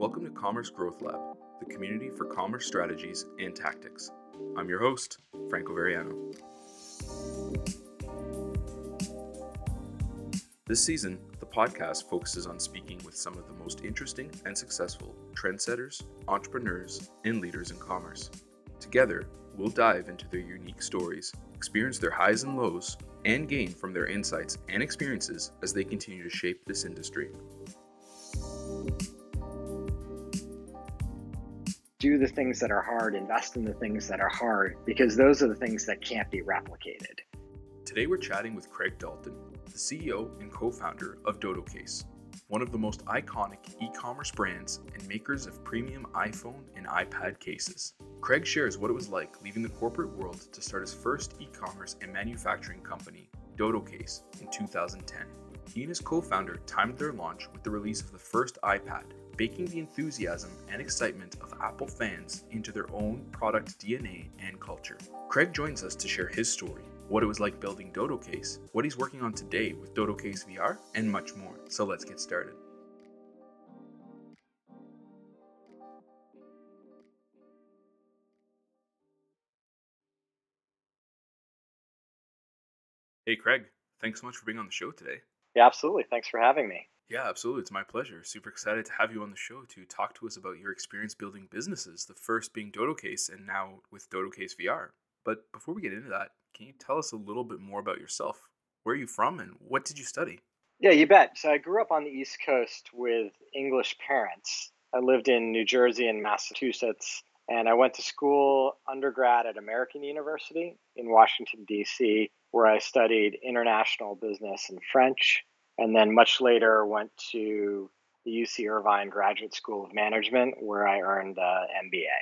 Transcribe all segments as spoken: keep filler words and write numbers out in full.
Welcome to Commerce Growth Lab, the community for commerce strategies and tactics. I'm your host, Franco Verriano. This season, the podcast focuses on speaking with some of the most interesting and successful trendsetters, entrepreneurs, and leaders in commerce. Together, we'll dive into their unique stories, experience their highs and lows, and gain from their insights and experiences as they continue to shape this industry. Do the things that are hard, invest in the things that are hard, because those are the things that can't be replicated. Today we're chatting with Craig Dalton, the C E O and co-founder of Dodo Case, one of the most iconic e-commerce brands and makers of premium iPhone and iPad cases. Craig shares what it was like leaving the corporate world to start his first e-commerce and manufacturing company, Dodo Case, in two thousand ten. He and his co-founder timed their launch with the release of the first iPad, baking the enthusiasm and excitement of Apple fans into their own product D N A and culture. Craig joins us to share his story, what it was like building Dodo Case, what he's working on today with Dodo Case V R, and much more. So let's get started. Hey Craig, thanks so much for being on the show today. Yeah, absolutely. Thanks for having me. Yeah, absolutely. It's my pleasure. Super excited to have you on the show to talk to us about your experience building businesses, the first being Dodo Case and now with Dodo Case V R. But before we get into that, can you tell us a little bit more about yourself? Where are you from and what did you study? Yeah, you bet. So I grew up on the East Coast with English parents. I lived in New Jersey and Massachusetts, and I went to school undergrad at American University in Washington, D C, where I studied international business and French. And then much later went to the U C Irvine Graduate School of Management, where I earned an M B A.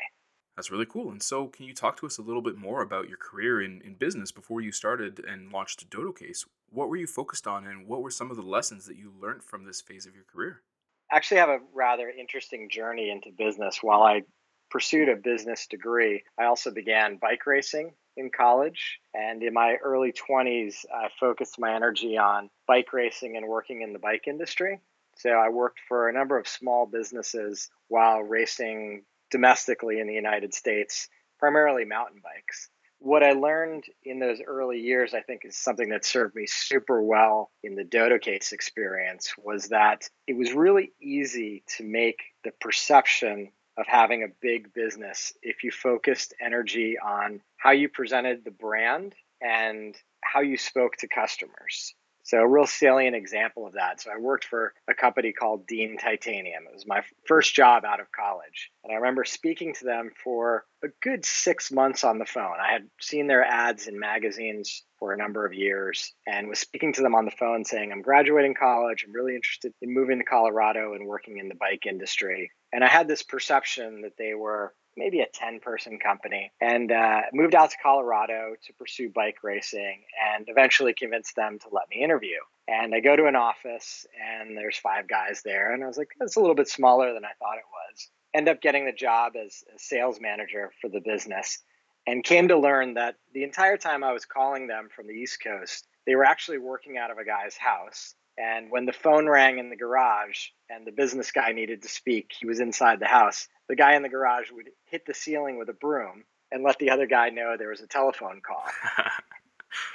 That's really cool. And so can you talk to us a little bit more about your career in, in business before you started and launched Dodo Case? What were you focused on and what were some of the lessons that you learned from this phase of your career? I actually have a rather interesting journey into business. While I pursued a business degree, I also began bike racing in college. And in my early twenties, I focused my energy on bike racing and working in the bike industry. So I worked for a number of small businesses while racing domestically in the United States, primarily mountain bikes. What I learned in those early years, I think, is something that served me super well in the Dodo Case experience, was that it was really easy to make the perception of having a big business if you focused energy on how you presented the brand and how you spoke to customers. So a real salient example of that. So I worked for a company called Dean Titanium. It was my first job out of college. And I remember speaking to them for a good six months on the phone. I had seen their ads in magazines for a number of years and was speaking to them on the phone saying, I'm graduating college. I'm really interested in moving to Colorado and working in the bike industry. And I had this perception that they were maybe a ten-person company, and uh, moved out to Colorado to pursue bike racing and eventually convinced them to let me interview. And I go to an office, and there's five guys there, and I was like, that's a little bit smaller than I thought it was. End up getting the job as a sales manager for the business and came to learn that the entire time I was calling them from the East Coast, they were actually working out of a guy's house. And when the phone rang in the garage and the business guy needed to speak, he was inside the house. The guy in the garage would hit the ceiling with a broom and let the other guy know there was a telephone call.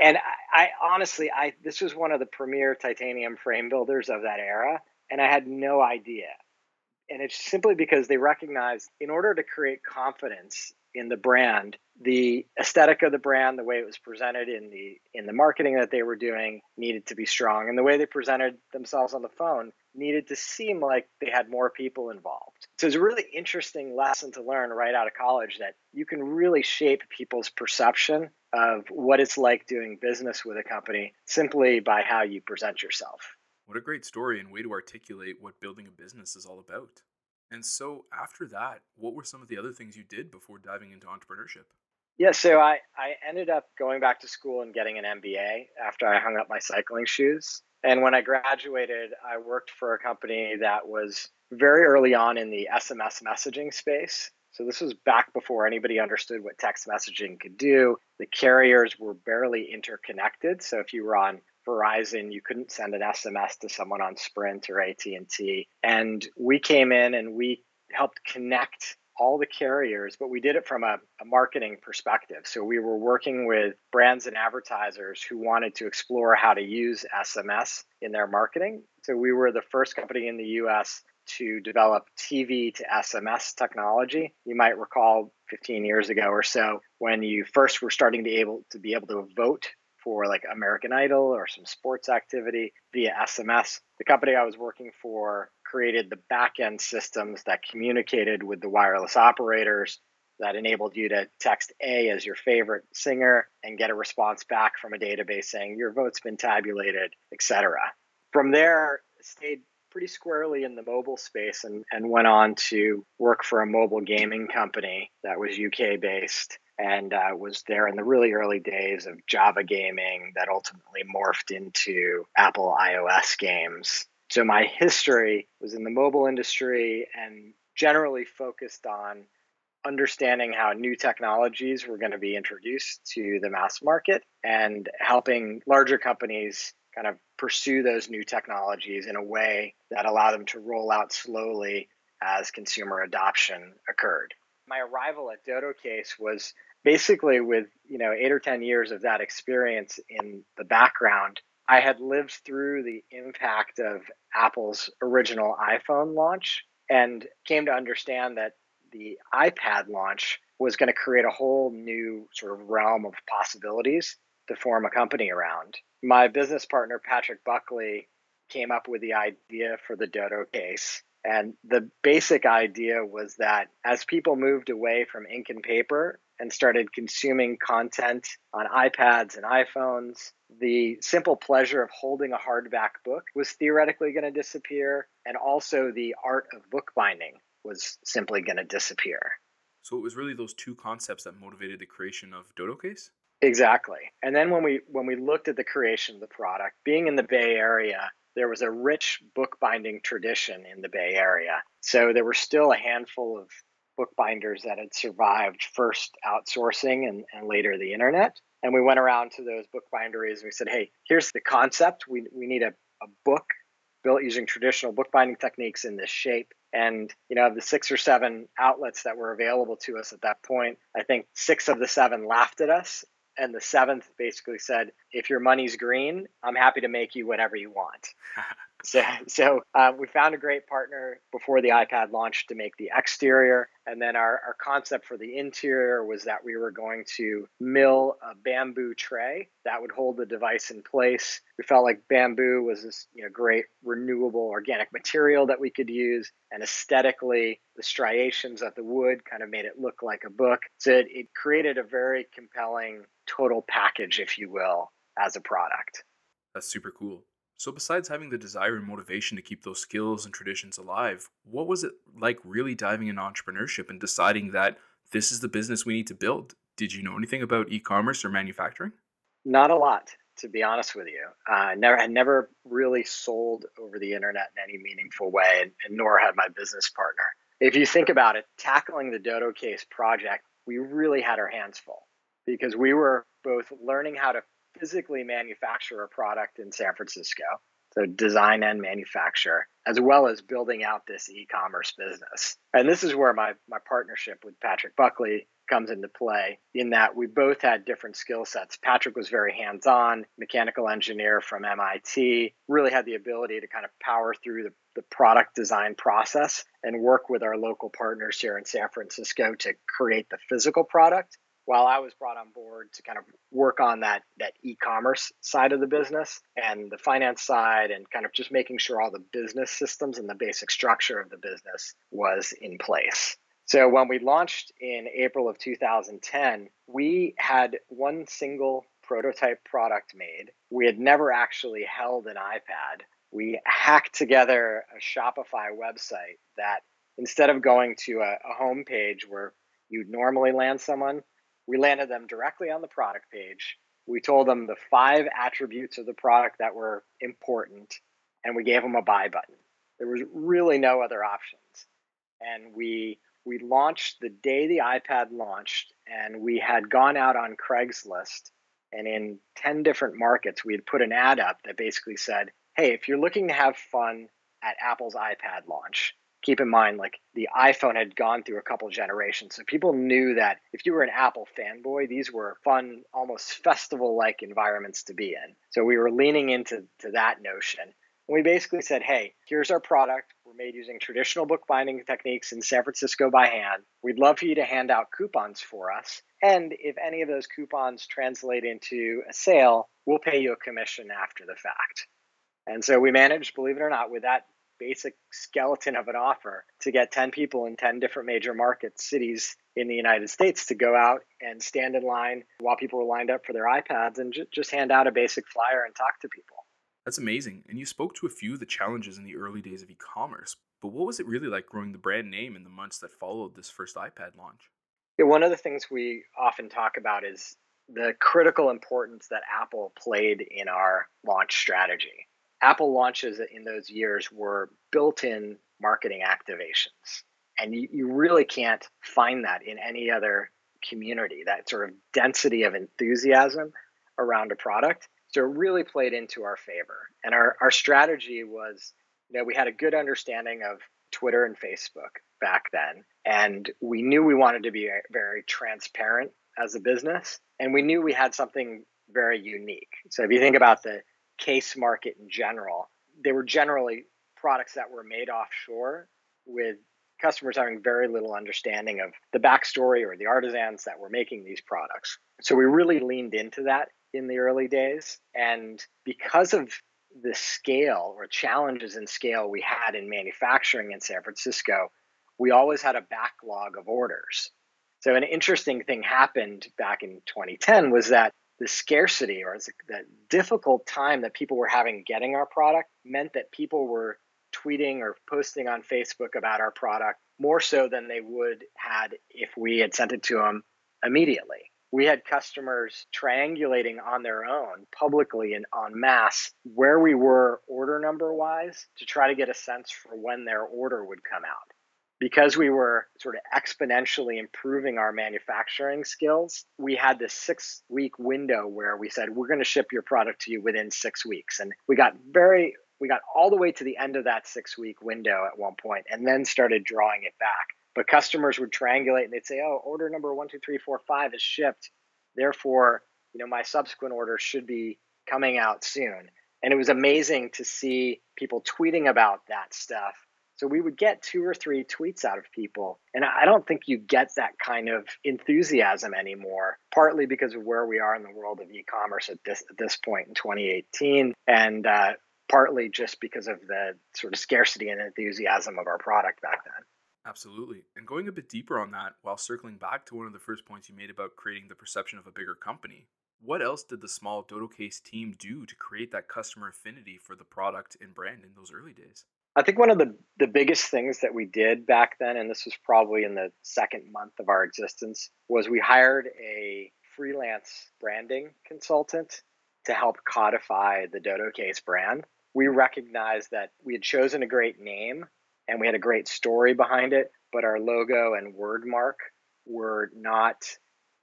And I, I honestly, I this was one of the premier titanium frame builders of that era, and I had no idea. And it's simply because they recognized in order to create confidence in the brand, the aesthetic of the brand, the way it was presented in the in the marketing that they were doing needed to be strong. And the way they presented themselves on the phone needed to seem like they had more people involved. So it's a really interesting lesson to learn right out of college that you can really shape people's perception of what it's like doing business with a company simply by how you present yourself. What a great story and way to articulate what building a business is all about. And so after that, what were some of the other things you did before diving into entrepreneurship? Yeah, so I, I ended up going back to school and getting an M B A after I hung up my cycling shoes. And when I graduated, I worked for a company that was very early on in the S M S messaging space. So this was back before anybody understood what text messaging could do. The carriers were barely interconnected. So if you were on Verizon, you couldn't send an S M S to someone on Sprint or A T and T. And we came in and we helped connect all the carriers, but we did it from a, a marketing perspective. So we were working with brands and advertisers who wanted to explore how to use S M S in their marketing. So we were the first company in the U S to develop T V to S M S technology. You might recall fifteen years ago or so, when you first were starting to able to be able to vote for like American Idol or some sports activity via S M S. The company I was working for created the back-end systems that communicated with the wireless operators that enabled you to text A as your favorite singer and get a response back from a database saying your vote's been tabulated, et cetera. From there, stayed pretty squarely in the mobile space and, and went on to work for a mobile gaming company that was U K-based and uh, was there in the really early days of Java gaming that ultimately morphed into Apple iOS games. So my history was in the mobile industry and generally focused on understanding how new technologies were going to be introduced to the mass market and helping larger companies kind of pursue those new technologies in a way that allow them to roll out slowly as consumer adoption occurred. My arrival at Dodo Case was basically with, you know, eight or ten years of that experience in the background. I had lived through the impact of Apple's original iPhone launch and came to understand that the iPad launch was going to create a whole new sort of realm of possibilities to form a company around. My business partner, Patrick Buckley, came up with the idea for the Dodo Case. And the basic idea was that as people moved away from ink and paper and started consuming content on iPads and iPhones, the simple pleasure of holding a hardback book was theoretically going to disappear. And also the art of bookbinding was simply going to disappear. So it was really those two concepts that motivated the creation of Dodo Case? Exactly. And then when we when we looked at the creation of the product, being in the Bay Area, there was a rich bookbinding tradition in the Bay Area. So there were still a handful of bookbinders that had survived first outsourcing and, and later the internet. And we went around to those bookbinderies and we said, hey, here's the concept. We we need a, a book built using traditional bookbinding techniques in this shape. And, you know, of the six or seven outlets that were available to us at that point, I think six of the seven laughed at us. And the seventh basically said, if your money's green, I'm happy to make you whatever you want. so so uh, we found a great partner before the iPad launched to make the exterior. And then our, our concept for the interior was that we were going to mill a bamboo tray that would hold the device in place. We felt like bamboo was this, you know, great renewable organic material that we could use. And aesthetically, the striations of the wood kind of made it look like a book. So it, it created a very compelling total package, if you will, as a product. That's super cool. So besides having the desire and motivation to keep those skills and traditions alive, what was it like really diving into entrepreneurship and deciding that this is the business we need to build? Did you know anything about e-commerce or manufacturing? Not a lot, to be honest with you. I uh, never, I never really sold over the internet in any meaningful way, and, and nor had my business partner. If you think about it, tackling the Dodo Case project, we really had our hands full because we were both learning how to physically manufacture a product in San Francisco, so design and manufacture, as well as building out this e-commerce business. And this is where my, my partnership with Patrick Buckley comes into play, in that we both had different skill sets. Patrick was very hands-on, mechanical engineer from M I T, really had the ability to kind of power through the, the product design process and work with our local partners here in San Francisco to create the physical product, while I was brought on board to kind of work on that that e-commerce side of the business and the finance side and kind of just making sure all the business systems and the basic structure of the business was in place. So when we launched in April of two thousand ten, we had one single prototype product made. We had never actually held an iPad. We hacked together a Shopify website that instead of going to a, a home page where you'd normally land someone, we landed them directly on the product page. We told them the five attributes of the product that were important, and we gave them a buy button. There was really no other options. And we we launched the day the iPad launched, and we had gone out on Craigslist, and in ten different markets, we had put an ad up that basically said, hey, if you're looking to have fun at Apple's iPad launch, keep in mind, like, the iPhone had gone through a couple generations. So people knew that if you were an Apple fanboy, these were fun, almost festival-like environments to be in. So we were leaning into to that notion. And we basically said, hey, here's our product. We're made using traditional bookbinding techniques in San Francisco by hand. We'd love for you to hand out coupons for us. And if any of those coupons translate into a sale, we'll pay you a commission after the fact. And so we managed, believe it or not, with that basic skeleton of an offer to get ten people in ten different major market cities in the United States to go out and stand in line while people were lined up for their iPads and ju- just hand out a basic flyer and talk to people. That's amazing. And you spoke to a few of the challenges in the early days of e-commerce, but what was it really like growing the brand name in the months that followed this first iPad launch? Yeah, one of the things we often talk about is the critical importance that Apple played in our launch strategy. Apple launches in those years were built-in marketing activations. And you, you really can't find that in any other community, that sort of density of enthusiasm around a product. So it really played into our favor. And our, our strategy was, you know, we had a good understanding of Twitter and Facebook back then. And we knew we wanted to be very transparent as a business. And we knew we had something very unique. So if you think about the case market in general, they were generally products that were made offshore with customers having very little understanding of the backstory or the artisans that were making these products. So we really leaned into that in the early days. And because of the scale or challenges in scale we had in manufacturing in San Francisco, we always had a backlog of orders. So an interesting thing happened back in twenty ten was that the scarcity or the difficult time that people were having getting our product meant that people were tweeting or posting on Facebook about our product more so than they would had if we had sent it to them immediately. We had customers triangulating on their own publicly and en masse where we were order number wise to try to get a sense for when their order would come out. Because we were sort of exponentially improving our manufacturing skills, we had this six-week window where we said, we're going to ship your product to you within six weeks. And we got very, we got all the way to the end of that six-week window at one point and then started drawing it back. But customers would triangulate and they'd say, oh, order number one, two, three, four, five is shipped. Therefore, you know, my subsequent order should be coming out soon. And it was amazing to see people tweeting about that stuff. So we would get two or three tweets out of people. And I don't think you get that kind of enthusiasm anymore, partly because of where we are in the world of e-commerce at this at this point in twenty eighteen, and uh, partly just because of the sort of scarcity and enthusiasm of our product back then. Absolutely. And going a bit deeper on that, while circling back to one of the first points you made about creating the perception of a bigger company, what else did the small Dodo Case team do to create that customer affinity for the product and brand in those early days? I think one of the, the biggest things that we did back then, and this was probably in the second month of our existence, was we hired a freelance branding consultant to help codify the Dodo Case brand. We recognized that we had chosen a great name and we had a great story behind it, but our logo and word mark were not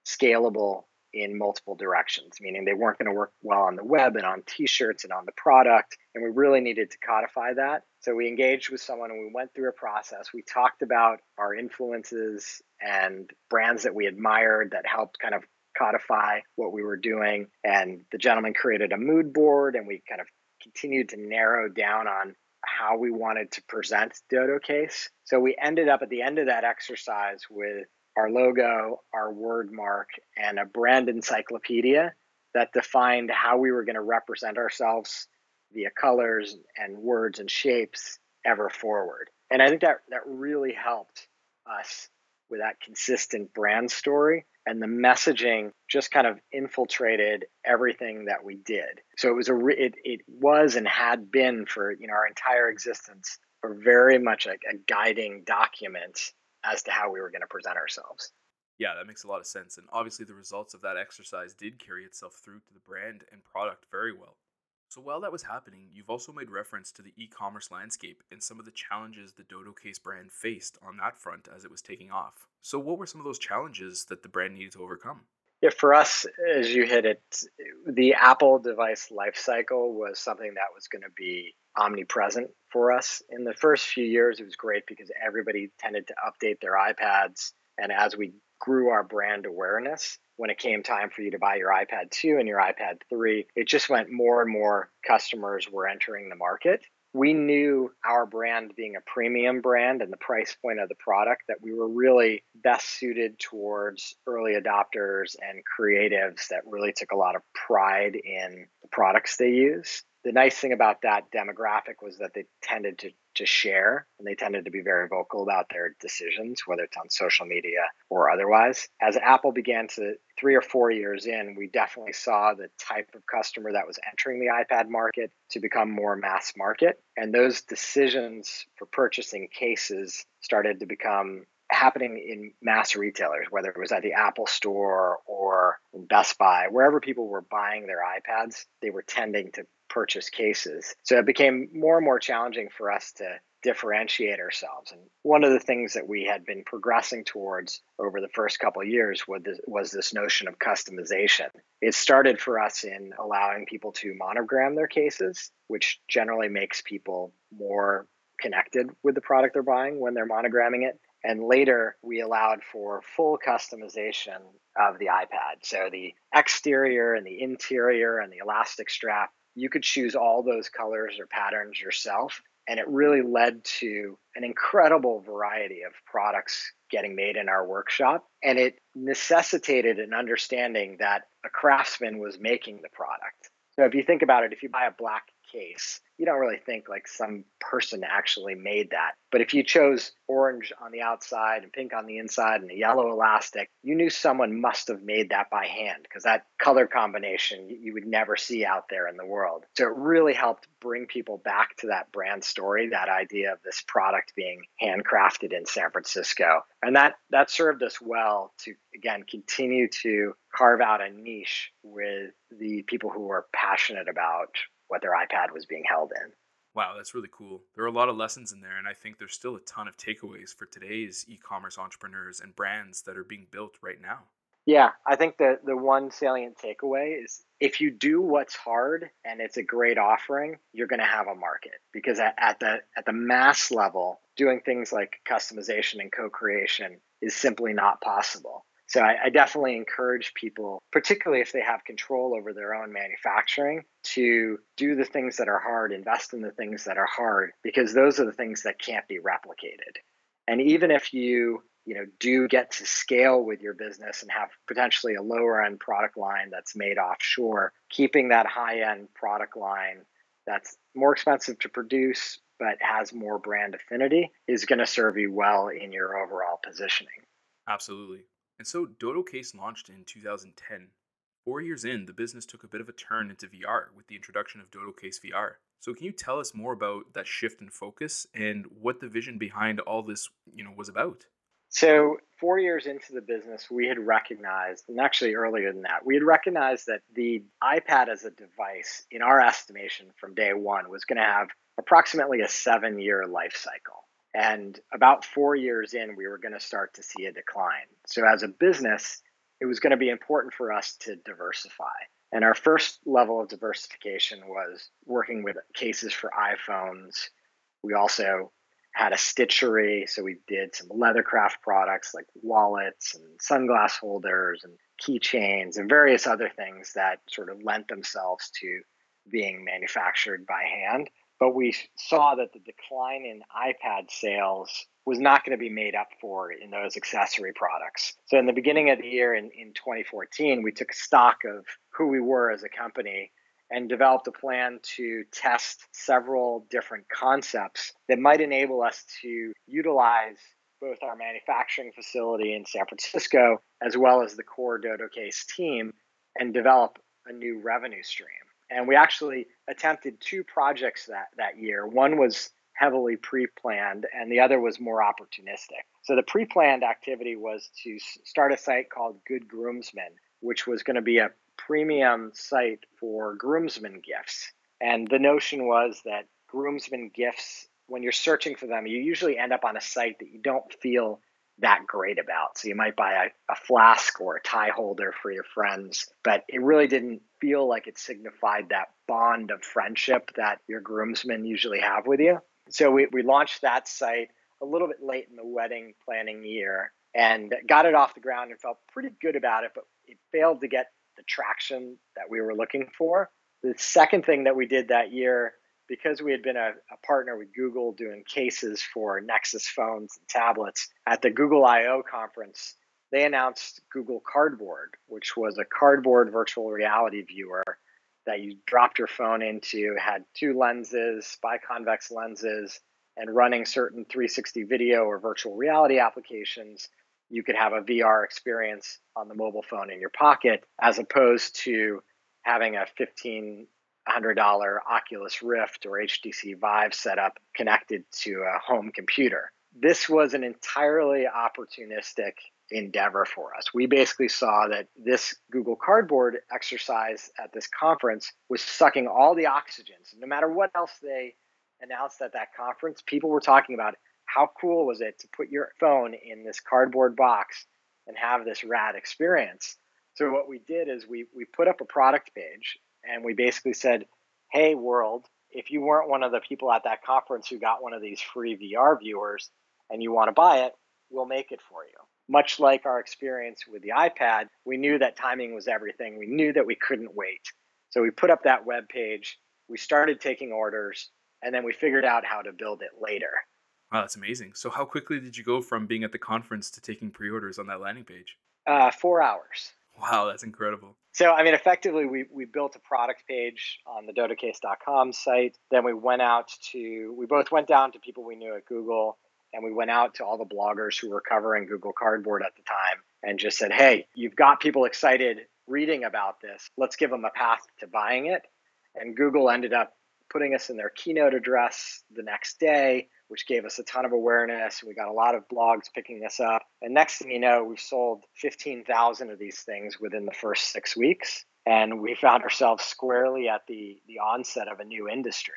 scalable in multiple directions, meaning they weren't going to work well on the web and on t-shirts and on the product. And we really needed to codify that. So we engaged with someone and we went through a process. We talked about our influences and brands that we admired that helped kind of codify what we were doing. And the gentleman created a mood board and we kind of continued to narrow down on how we wanted to present Dodo Case. So we ended up at the end of that exercise with our logo, our word mark, and a brand encyclopedia that defined how we were going to represent ourselves via colors and words and shapes ever forward. And I think that, that really helped us with that consistent brand story, and the messaging just kind of infiltrated everything that we did. So it was a re- it, it was and had been for, you know, our entire existence for very much a, a guiding document as to how we were going to present ourselves. Yeah, that makes a lot of sense. And obviously the results of that exercise did carry itself through to the brand and product very well. So while that was happening, you've also made reference to the e-commerce landscape and some of the challenges the Dodo Case brand faced on that front as it was taking off. So what were some of those challenges that the brand needed to overcome? Yeah, for us, as you hit it, the Apple device lifecycle was something that was going to be omnipresent for us. In the first few years, it was great because everybody tended to update their iPads. And as we grew our brand awareness, when it came time for you to buy your iPad two and your iPad three, it just went more and more customers were entering the market. We knew our brand being a premium brand and the price point of the product that we were really best suited towards early adopters and creatives that really took a lot of pride in the products they use. The nice thing about that demographic was that they tended to, to share, and they tended to be very vocal about their decisions, whether it's on social media or otherwise. As Apple began to, three or four years in, we definitely saw the type of customer that was entering the iPad market to become more mass market. And those decisions for purchasing cases started to become happening in mass retailers, whether it was at the Apple store or Best Buy, wherever people were buying their iPads, they were tending to purchase cases. So it became more and more challenging for us to differentiate ourselves. And one of the things that we had been progressing towards over the first couple of years was this, was this notion of customization. It started for us in allowing people to monogram their cases, which generally makes people more connected with the product they're buying when they're monogramming it. And later, we allowed for full customization of the iPad. So the exterior and the interior and the elastic strap, you could choose all those colors or patterns yourself. And it really led to an incredible variety of products getting made in our workshop. And it necessitated an understanding that a craftsman was making the product. So if you think about it, if you buy a black case, you don't really think like some person actually made that. But if you chose orange on the outside and pink on the inside and a yellow elastic, you knew someone must have made that by hand, because that color combination you would never see out there in the world. So it really helped bring people back to that brand story, that idea of this product being handcrafted in San Francisco. And that that served us well to, again, continue to carve out a niche with the people who are passionate about what their iPad was being held in. Wow, that's really cool. There are a lot of lessons in there, and I think there's still a ton of takeaways for today's e-commerce entrepreneurs and brands that are being built right now. Yeah, I think the, the one salient takeaway is if you do what's hard and it's a great offering, you're going to have a market, because at, at the at the mass level, doing things like customization and co-creation is simply not possible. So I, I definitely encourage people, particularly if they have control over their own manufacturing, to do the things that are hard, invest in the things that are hard, because those are the things that can't be replicated. And even if you, you know, do get to scale with your business and have potentially a lower end product line that's made offshore, keeping that high end product line that's more expensive to produce but has more brand affinity is going to serve you well in your overall positioning. Absolutely. And so Dodo Case launched in two thousand ten. Four years in, the business took a bit of a turn into V R with the introduction of Dodo Case V R. So can you tell us more about that shift in focus and what the vision behind all this, you know, was about? So four years into the business, we had recognized, and actually earlier than that, we had recognized that the iPad as a device, in our estimation from day one, was going to have approximately a seven-year life cycle. And about four years in, we were going to start to see a decline. So as a business, it was going to be important for us to diversify. And our first level of diversification was working with cases for iPhones. We also had a stitchery. So we did some leathercraft products like wallets and sunglass holders and keychains and various other things that sort of lent themselves to being manufactured by hand. But we saw that the decline in iPad sales was not going to be made up for in those accessory products. So in the beginning of the year in, in twenty fourteen, we took stock of who we were as a company and developed a plan to test several different concepts that might enable us to utilize both our manufacturing facility in San Francisco as well as the core Dodo Case team and develop a new revenue stream. And we actually attempted two projects that, that year. One was heavily pre-planned and the other was more opportunistic. So the pre-planned activity was to start a site called Good Groomsmen, which was going to be a premium site for groomsmen gifts. And the notion was that groomsmen gifts, when you're searching for them, you usually end up on a site that you don't feel that great about. So you might buy a, a flask or a tie holder for your friends, but it really didn't feel like it signified that bond of friendship that your groomsmen usually have with you. So we, we launched that site a little bit late in the wedding planning year and got it off the ground and felt pretty good about it, but it failed to get the traction that we were looking for. The second thing that we did that year, because we had been a, a partner with Google doing cases for Nexus phones and tablets, at the Google I O conference, they announced Google Cardboard, which was a cardboard virtual reality viewer that you dropped your phone into, had two lenses, biconvex lenses, and running certain three sixty video or virtual reality applications, you could have a V R experience on the mobile phone in your pocket, as opposed to having a fifteen hundred dollar Oculus Rift or H T C Vive setup connected to a home computer. This was an entirely opportunistic endeavor for us. We basically saw that this Google Cardboard exercise at this conference was sucking all the oxygen. So no matter what else they announced at that conference, people were talking about how cool was it to put your phone in this cardboard box and have this rad experience. So what we did is we we put up a product page and we basically said, hey world, if you weren't one of the people at that conference who got one of these free V R viewers and you want to buy it, we'll make it for you. Much like our experience with the iPad, we knew that timing was everything. We knew that we couldn't wait. So we put up that web page, we started taking orders, and then we figured out how to build it later. Wow, that's amazing. So how quickly did you go from being at the conference to taking pre-orders on that landing page? Uh, four hours. Wow, that's incredible. So, I mean, effectively, we we built a product page on the dodo case dot com site. Then we went out to, we both went down to people we knew at Google, and we went out to all the bloggers who were covering Google Cardboard at the time and just said, hey, you've got people excited reading about this. Let's give them a path to buying it. And Google ended up putting us in their keynote address the next day, which gave us a ton of awareness. We got a lot of blogs picking us up. And next thing you know, we sold fifteen thousand of these things within the first six weeks. And we found ourselves squarely at the, the onset of a new industry.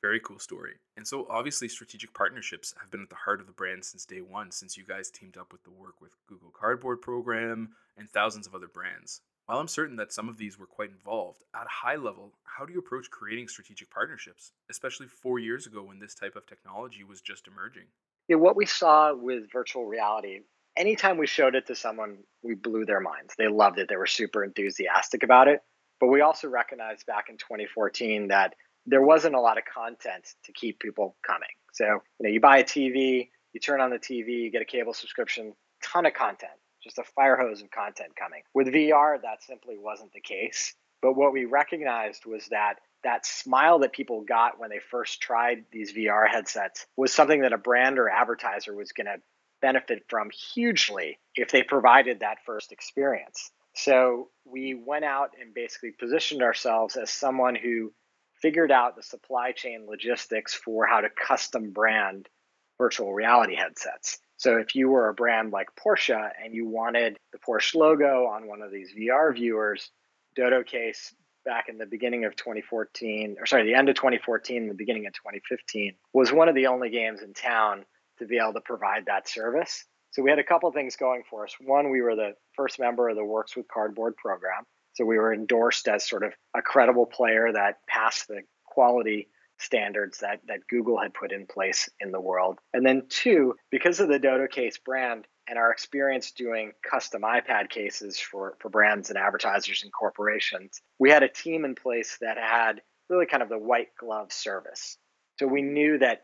Very cool story. And so obviously strategic partnerships have been at the heart of the brand since day one, since you guys teamed up with the work with Google Cardboard program and thousands of other brands. While I'm certain that some of these were quite involved, at a high level, how do you approach creating strategic partnerships, especially four years ago when this type of technology was just emerging? Yeah, what we saw with virtual reality, anytime we showed it to someone, we blew their minds. They loved it. They were super enthusiastic about it. But we also recognized back in twenty fourteen that there wasn't a lot of content to keep people coming. So, you know, you buy a T V, you turn on the T V, you get a cable subscription, ton of content. Just a fire hose of content coming. With V R, that simply wasn't the case. But what we recognized was that that smile that people got when they first tried these V R headsets was something that a brand or advertiser was going to benefit from hugely if they provided that first experience. So we went out and basically positioned ourselves as someone who figured out the supply chain logistics for how to custom brand virtual reality headsets. So if you were a brand like Porsche and you wanted the Porsche logo on one of these V R viewers, Dodo Case back in the beginning of twenty fourteen, or sorry, the end of twenty fourteen, the beginning of twenty fifteen, was one of the only games in town to be able to provide that service. So we had a couple of things going for us. One, we were the first member of the Works with Cardboard program. So we were endorsed as sort of a credible player that passed the quality standards that, that Google had put in place in the world. And then two, because of the Dodo Case brand and our experience doing custom iPad cases for, for brands and advertisers and corporations, we had a team in place that had really kind of the white glove service. So we knew that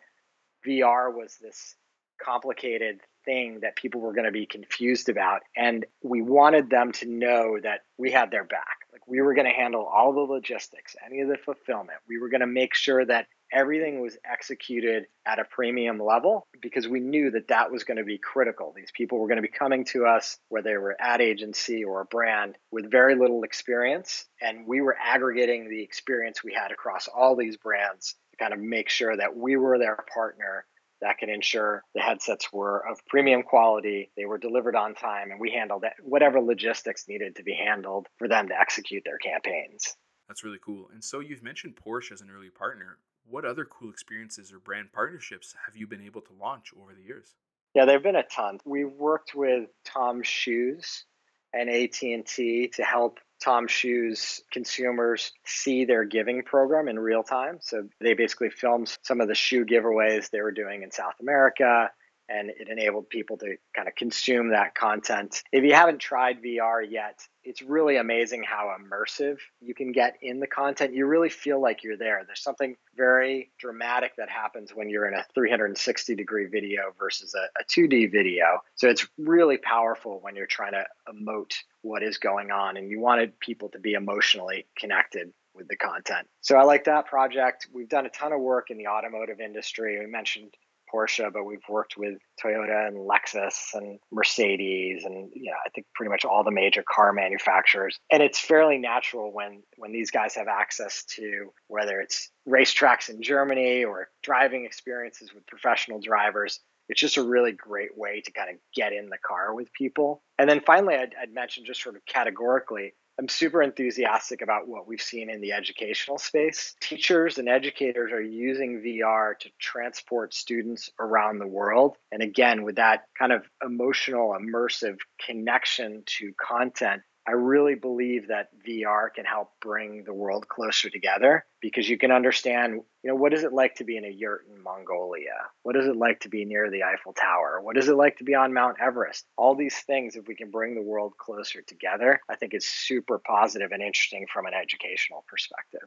V R was this complicated thing that people were going to be confused about. And we wanted them to know that we had their back. Like we were going to handle all the logistics, any of the fulfillment. We were going to make sure that everything was executed at a premium level because we knew that that was going to be critical. These people were going to be coming to us, whether they were ad agency or a brand with very little experience. And we were aggregating the experience we had across all these brands to kind of make sure that we were their partner that could ensure the headsets were of premium quality, they were delivered on time, and we handled whatever logistics needed to be handled for them to execute their campaigns. That's really cool. And so you've mentioned Porsche as an early partner. What other cool experiences or brand partnerships have you been able to launch over the years? Yeah, there have been a ton. We've worked with Tom's Shoes and A T and T to help Tom's Shoes consumers see their giving program in real time. So they basically filmed some of the shoe giveaways they were doing in South America, and it enabled people to kind of consume that content. If you haven't tried V R yet, it's really amazing how immersive you can get in the content. You really feel like you're there. There's something very dramatic that happens when you're in a three sixty degree video versus a, a two D video. So it's really powerful when you're trying to emote what is going on, and you wanted people to be emotionally connected with the content. So I like that project. We've done a ton of work in the automotive industry. We mentioned Porsche, but we've worked with Toyota and Lexus and Mercedes and, you know, I think pretty much all the major car manufacturers. And it's fairly natural when when these guys have access to, whether it's racetracks in Germany or driving experiences with professional drivers, it's just a really great way to kind of get in the car with people. And then finally, I'd, I'd mention just sort of categorically, I'm super enthusiastic about what we've seen in the educational space. Teachers and educators are using V R to transport students around the world. And again, with that kind of emotional, immersive connection to content, I really believe that V R can help bring the world closer together, because you can understand, you know, what is it like to be in a yurt in Mongolia? What is it like to be near the Eiffel Tower? What is it like to be on Mount Everest? All these things, if we can bring the world closer together, I think it's super positive and interesting from an educational perspective.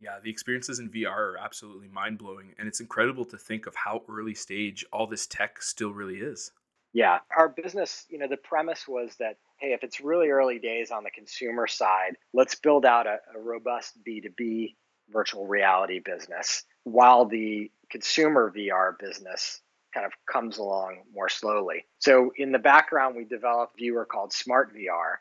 Yeah, the experiences in V R are absolutely mind-blowing, and it's incredible to think of how early stage all this tech still really is. Yeah, our business, you know, the premise was that, hey, if it's really early days on the consumer side, let's build out a, a robust B two B virtual reality business while the consumer V R business kind of comes along more slowly. So in the background, we developed a viewer called Smart V R,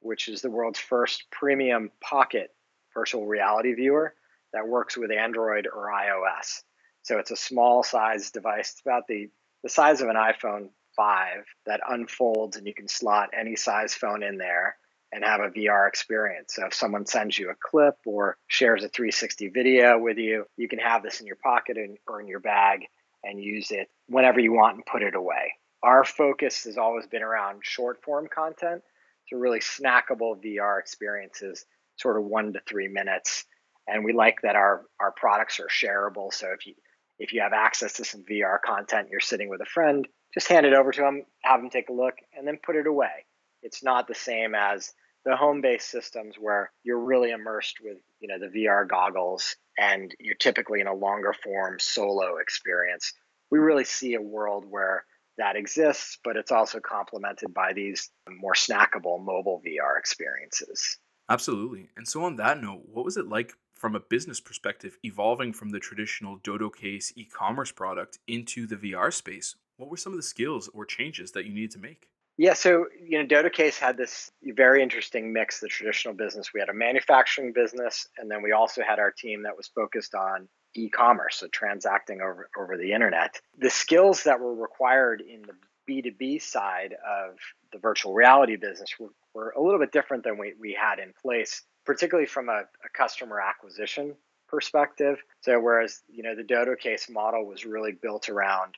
which is the world's first premium pocket virtual reality viewer that works with Android or iOS. So it's a small size device. It's about the, the size of an iPhone five that unfolds, and you can slot any size phone in there and have a V R experience. So if someone sends you a clip or shares a three sixty video with you, you can have this in your pocket and, or in your bag and use it whenever you want and put it away. Our focus has always been around short form content, so really snackable V R experiences, sort of one to three minutes. And we like that our, our products are shareable. So if you, if you have access to some V R content, you're sitting with a friend, just hand it over to them, have them take a look, and then put it away. It's not the same as the home-based systems where you're really immersed with, you know, the V R goggles, and you're typically in a longer form solo experience. We really see a world where that exists, but it's also complemented by these more snackable mobile V R experiences. Absolutely. And so on that note, what was it like from a business perspective evolving from the traditional Dodo Case e-commerce product into the V R space? What were some of the skills or changes that you needed to make? Yeah, so, you know, Dodo Case had this very interesting mix, the traditional business. We had a manufacturing business, and then we also had our team that was focused on e-commerce, so transacting over, over the internet. The skills that were required in the B two B side of the virtual reality business were, were a little bit different than we, we had in place, particularly from a, a customer acquisition perspective. So whereas, you know, the Dodo Case model was really built around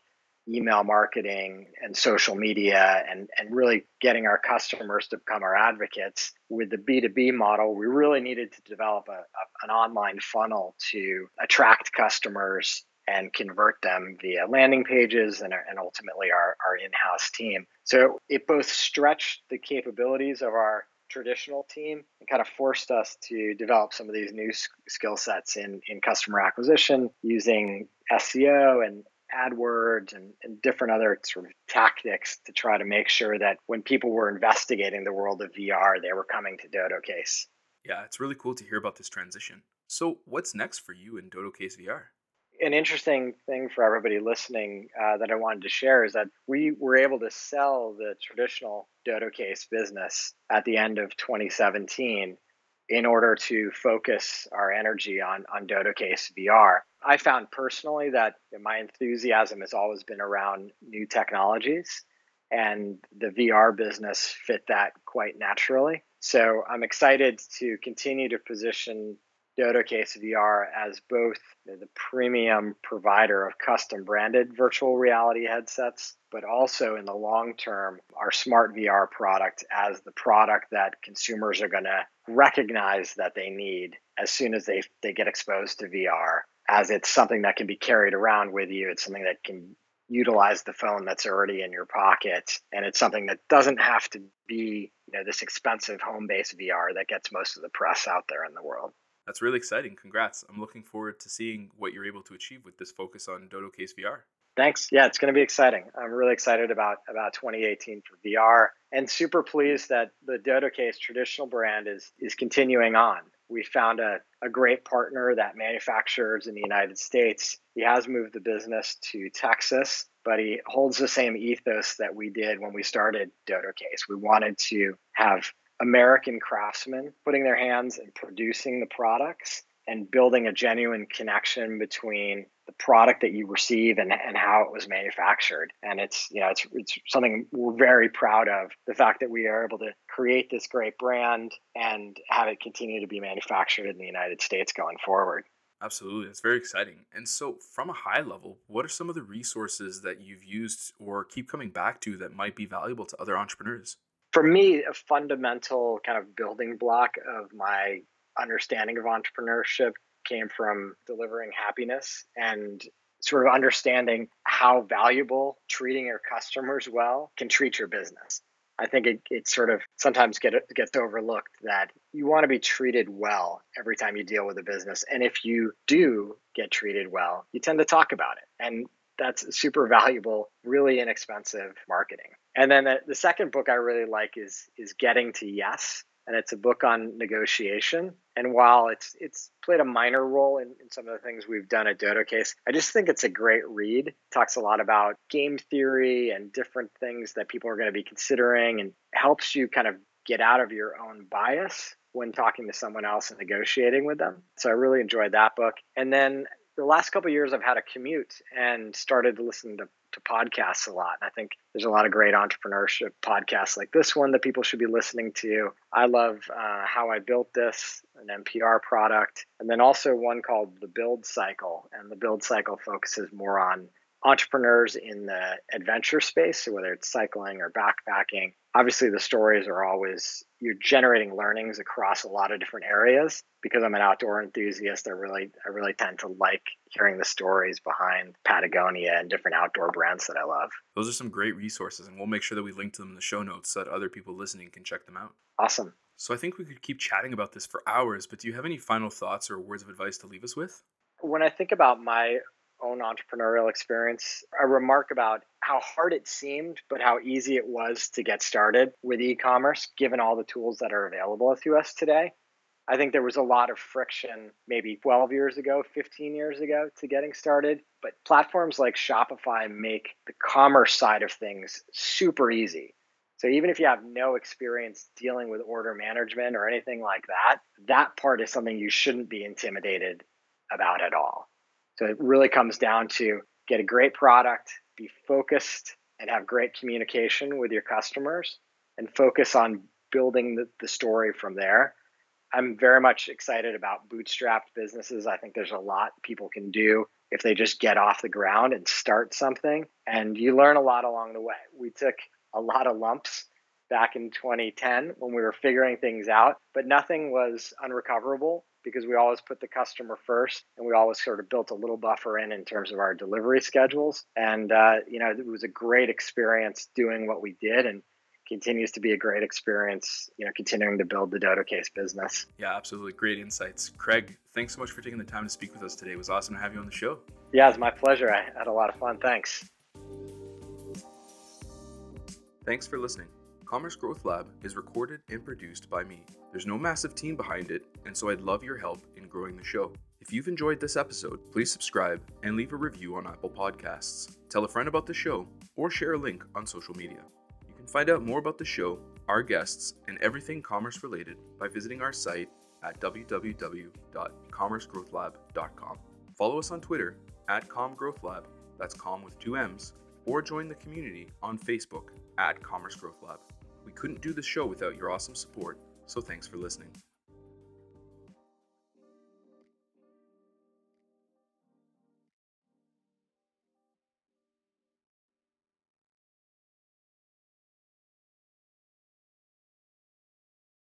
email marketing and social media and, and really getting our customers to become our advocates. With the B two B model, we really needed to develop a, a, an online funnel to attract customers and convert them via landing pages and, and ultimately our, our in-house team. So it both stretched the capabilities of our traditional team and kind of forced us to develop some of these new skill sets in, in customer acquisition using S E O and AdWords and, and different other sort of tactics to try to make sure that when people were investigating the world of V R, they were coming to Dodo Case. Yeah, it's really cool to hear about this transition. So what's next for you in Dodo Case V R? An interesting thing for everybody listening uh, that I wanted to share is that we were able to sell the traditional Dodo Case business at the end of twenty seventeen in order to focus our energy on, on Dodo Case V R. I found personally that my enthusiasm has always been around new technologies, and the V R business fit that quite naturally. So I'm excited to continue to position Dodo Case V R as both the premium provider of custom-branded virtual reality headsets, but also in the long term, our Smart V R product as the product that consumers are going to recognize that they need as soon as they, they get exposed to V R, as it's something that can be carried around with you. It's something that can utilize the phone that's already in your pocket. And it's something that doesn't have to be, you know, this expensive home-based V R that gets most of the press out there in the world. That's really exciting. Congrats. I'm looking forward to seeing what you're able to achieve with this focus on Dodo Case V R. Thanks. Yeah, it's going to be exciting. I'm really excited about, about twenty eighteen for V R, and super pleased that the Dodo Case traditional brand is is continuing on. We found a, a great partner that manufactures in the United States. He has moved the business to Texas, but he holds the same ethos that we did when we started Dodo Case. We wanted to have American craftsmen putting their hands and producing the products and building a genuine connection between the product that you receive and, and how it was manufactured. And it's, you know, it's, it's something we're very proud of, the fact that we are able to create this great brand and have it continue to be manufactured in the United States going forward. Absolutely. It's very exciting. And so from a high level, what are some of the resources that you've used or keep coming back to that might be valuable to other entrepreneurs? For me, a fundamental kind of building block of my understanding of entrepreneurship came from Delivering Happiness, and sort of understanding how valuable treating your customers well can treat your business. I think it, it sort of sometimes get, gets overlooked that you want to be treated well every time you deal with a business. And if you do get treated well, you tend to talk about it. And that's super valuable, really inexpensive marketing. And then the, the second book I really like is, is Getting to Yes. And it's a book on negotiation. And while it's it's played a minor role in, in some of the things we've done at Dodo Case, I just think it's a great read. It talks a lot about game theory and different things that people are going to be considering, and helps you kind of get out of your own bias when talking to someone else and negotiating with them. So I really enjoyed that book. And then the last couple of years I've had a commute and started to listen to to podcasts a lot. And I think there's a lot of great entrepreneurship podcasts like this one that people should be listening to. I love uh, How I Built This, an N P R product, and then also one called The Build Cycle. And The Build Cycle focuses more on entrepreneurs in the adventure space, so whether it's cycling or backpacking. Obviously, the stories are always, you're generating learnings across a lot of different areas. Because I'm an outdoor enthusiast, I really, I really tend to like hearing the stories behind Patagonia and different outdoor brands that I love. Those are some great resources, and we'll make sure that we link to them in the show notes so that other people listening can check them out. Awesome. So I think we could keep chatting about this for hours, but do you have any final thoughts or words of advice to leave us with? When I think about my own entrepreneurial experience, I remark about how hard it seemed, but how easy it was to get started with e-commerce, given all the tools that are available to us today. I think there was a lot of friction maybe twelve years ago, fifteen years ago to getting started, but platforms like Shopify make the commerce side of things super easy. So even if you have no experience dealing with order management or anything like that, that part is something you shouldn't be intimidated about at all. So it really comes down to get a great product, be focused, and have great communication with your customers, and focus on building the, the story from there. I'm very much excited about bootstrapped businesses. I think there's a lot people can do if they just get off the ground and start something. And you learn a lot along the way. We took a lot of lumps back in twenty ten when we were figuring things out, but nothing was unrecoverable because we always put the customer first, and we always sort of built a little buffer in in terms of our delivery schedules. And, uh, you know, it was a great experience doing what we did, and continues to be a great experience, you know, continuing to build the Dodo Case business. Yeah, absolutely. Great insights. Craig, thanks so much for taking the time to speak with us today. It was awesome to have you on the show. Yeah, it's my pleasure. I had a lot of fun. Thanks. Thanks for listening. Commerce Growth Lab is recorded and produced by me. There's no massive team behind it, and so I'd love your help in growing the show. If you've enjoyed this episode, please subscribe and leave a review on Apple Podcasts. Tell a friend about the show or share a link on social media. Find out more about the show, our guests, and everything commerce related by visiting our site at w w w dot commerce growth lab dot com. Follow us on Twitter at comgrowthlab, that's com with two M's, or join the community on Facebook at Commerce Growth Lab. We couldn't do the show without your awesome support, so thanks for listening.